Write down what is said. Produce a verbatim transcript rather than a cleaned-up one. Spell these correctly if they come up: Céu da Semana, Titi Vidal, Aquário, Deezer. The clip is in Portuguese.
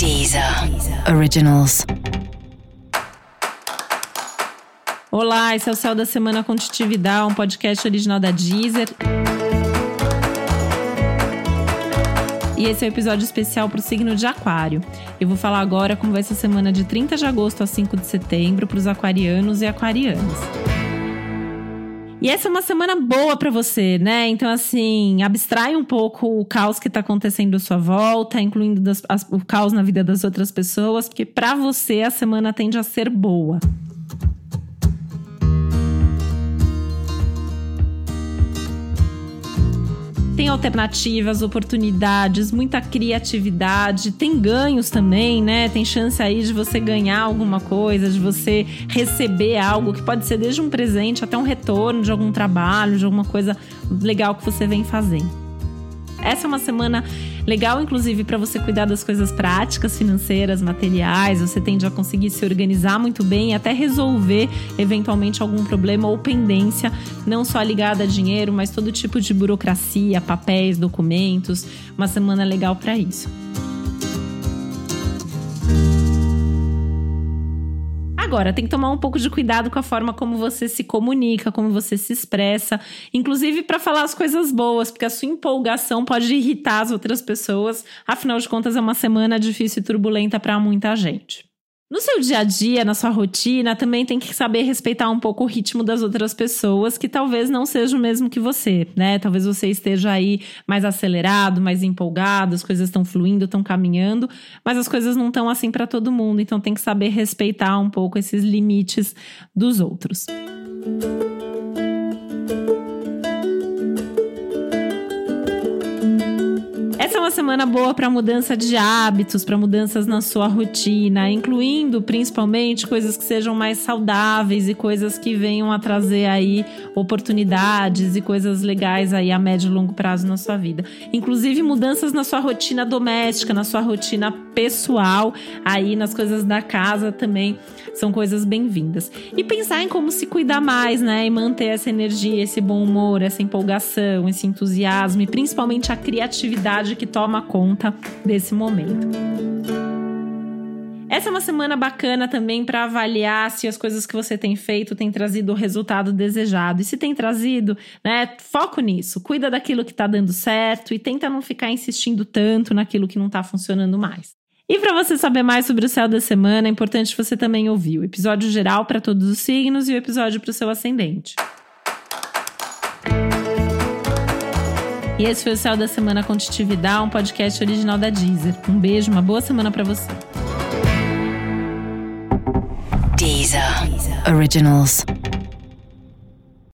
Deezer Originals. Olá, esse é o Céu da Semana com Titi Vidal, um podcast original da Deezer. E esse é o um episódio especial para o signo de Aquário. Eu vou falar agora como vai ser a semana de trinta de agosto a cinco de setembro para os aquarianos e aquarianas. E essa é uma semana boa pra você, né? Então, assim, abstrai um pouco o caos que tá acontecendo à sua volta, incluindo das, as, o caos na vida das outras pessoas, porque pra você a semana tende a ser boa. Tem alternativas, oportunidades, muita criatividade, tem ganhos também, né? Tem chance aí de você ganhar alguma coisa, de você receber algo, que pode ser desde um presente até um retorno de algum trabalho, de alguma coisa legal que você vem fazendo. Essa é uma semana legal, inclusive, para você cuidar das coisas práticas, financeiras, materiais. Você tende a conseguir se organizar muito bem e até resolver, eventualmente, algum problema ou pendência, não só ligada a dinheiro, mas todo tipo de burocracia, papéis, documentos. Uma semana legal para isso. Agora, tem que tomar um pouco de cuidado com a forma como você se comunica, como você se expressa, inclusive para falar as coisas boas, porque a sua empolgação pode irritar as outras pessoas. Afinal de contas, é uma semana difícil e turbulenta para muita gente. No seu dia a dia, na sua rotina, também tem que saber respeitar um pouco o ritmo das outras pessoas, que talvez não seja o mesmo que você, né? Talvez você esteja aí mais acelerado, mais empolgado, as coisas estão fluindo, estão caminhando, mas as coisas não estão assim para todo mundo, então tem que saber respeitar um pouco esses limites dos outros. Uma semana boa para mudança de hábitos, para mudanças na sua rotina, incluindo principalmente coisas que sejam mais saudáveis e coisas que venham a trazer aí oportunidades e coisas legais aí a médio e longo prazo na sua vida. Inclusive mudanças na sua rotina doméstica, na sua rotina pessoal, aí nas coisas da casa também são coisas bem-vindas. E pensar em como se cuidar mais, né? E manter essa energia, esse bom humor, essa empolgação, esse entusiasmo e principalmente a criatividade que toma conta desse momento. Essa é uma semana bacana também para avaliar se as coisas que você tem feito têm trazido o resultado desejado. E se tem trazido, né, foco nisso. Cuida daquilo que está dando certo e tenta não ficar insistindo tanto naquilo que não está funcionando mais. E para você saber mais sobre o céu da semana, é importante você também ouvir o episódio geral para todos os signos e o episódio para o seu ascendente. E esse foi o Céu da Semana com Titi Vidal, um podcast original da Deezer. Um beijo, uma boa semana pra você. Deezer Originals.